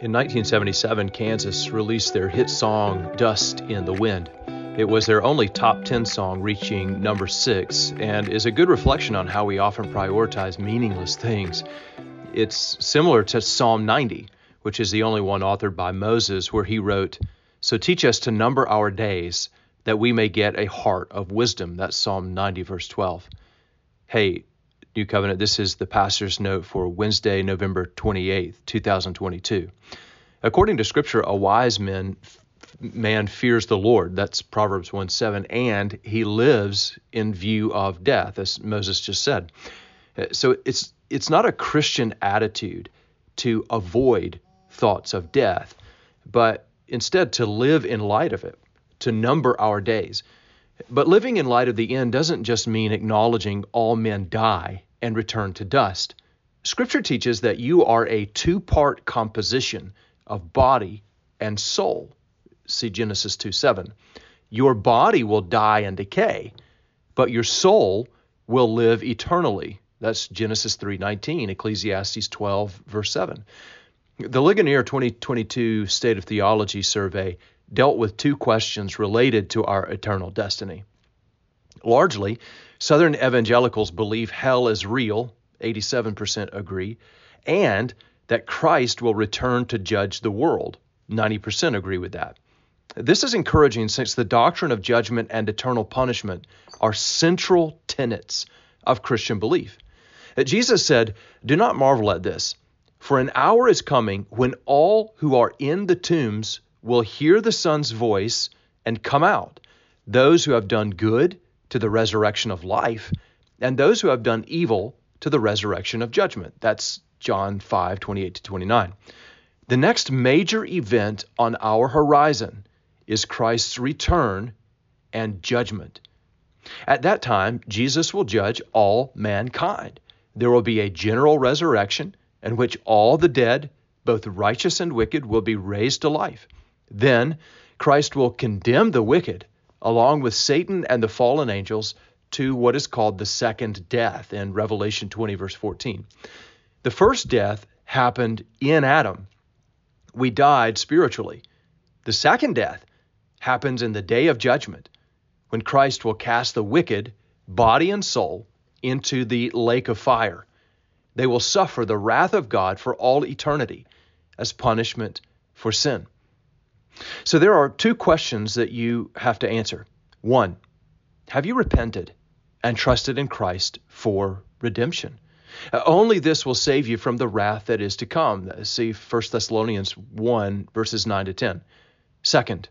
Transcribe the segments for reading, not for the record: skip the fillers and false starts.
In 1977, Kansas released their hit song, Dust in the Wind. It was their only top 10 song, reaching number 6, and is a good reflection on how we often prioritize meaningless things. It's similar to Psalm 90, which is the only one authored by Moses, where he wrote, "So teach us to number our days, that we may get a heart of wisdom." That's Psalm 90, verse 12. Hey, New Covenant, this is the pastor's note for Wednesday, November 28th, 2022. According to Scripture, a wise man fears the Lord, that's Proverbs 1:7, and he lives in view of death, as Moses just said. So it's not a Christian attitude to avoid thoughts of death, but instead to live in light of it, to number our days. But living in light of the end doesn't just mean acknowledging all men die and return to dust. Scripture teaches that you are a two-part composition of body and soul. See Genesis 2:7. Your body will die and decay, but your soul will live eternally. That's Genesis 3:19, Ecclesiastes 12, verse 7. The Ligonier 2022 State of Theology survey dealt with two questions related to our eternal destiny. Largely, Southern Evangelicals believe hell is real, 87% agree, and that Christ will return to judge the world, 90% agree with that. This is encouraging since the doctrine of judgment and eternal punishment are central tenets of Christian belief. Jesus said, "Do not marvel at this, for an hour is coming when all who are in the tombs will hear the Son's voice and come out, those who have done good to the resurrection of life, and those who have done evil to the resurrection of judgment." That's John 5:28-29. The next major event on our horizon is Christ's return and judgment. At that time, Jesus will judge all mankind. There will be a general resurrection in which all the dead, both righteous and wicked, will be raised to life. Then Christ will condemn the wicked, along with Satan and the fallen angels, to what is called the second death in Revelation 20, verse 14. The first death happened in Adam. We died spiritually. The second death happens in the day of judgment, when Christ will cast the wicked, body and soul, into the lake of fire. They will suffer the wrath of God for all eternity as punishment for sin. So there are two questions that you have to answer. One, have you repented and trusted in Christ for redemption? Only this will save you from the wrath that is to come. See 1 Thessalonians 1, verses 9-10. Second,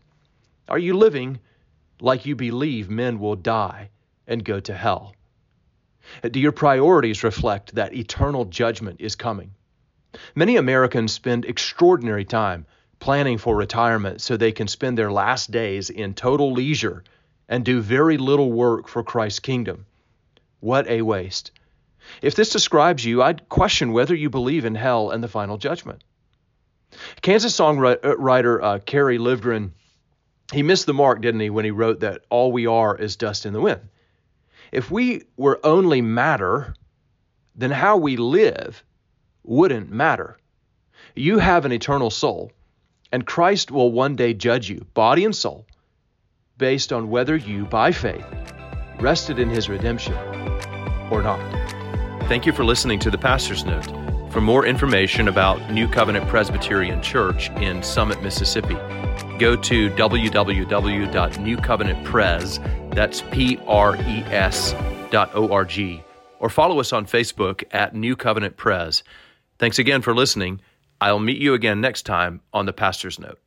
are you living like you believe men will die and go to hell? Do your priorities reflect that eternal judgment is coming? Many Americans spend extraordinary time planning for retirement so they can spend their last days in total leisure and do very little work for Christ's kingdom. What a waste. If this describes you, I'd question whether you believe in hell and the final judgment. Kansas songwriter Kerry Livgren, he missed the mark, didn't he, when he wrote that all we are is dust in the wind. If we were only matter, then how we live wouldn't matter. You have an eternal soul, and Christ will one day judge you, body and soul, based on whether you, by faith, rested in his redemption or not. Thank you for listening to The Pastor's Note. For more information about New Covenant Presbyterian Church in Summit, Mississippi, go to www.newcovenantpres, that's PRES.org, or follow us on Facebook at New Covenant Pres. Thanks again for listening. I'll meet you again next time on The Pastor's Note.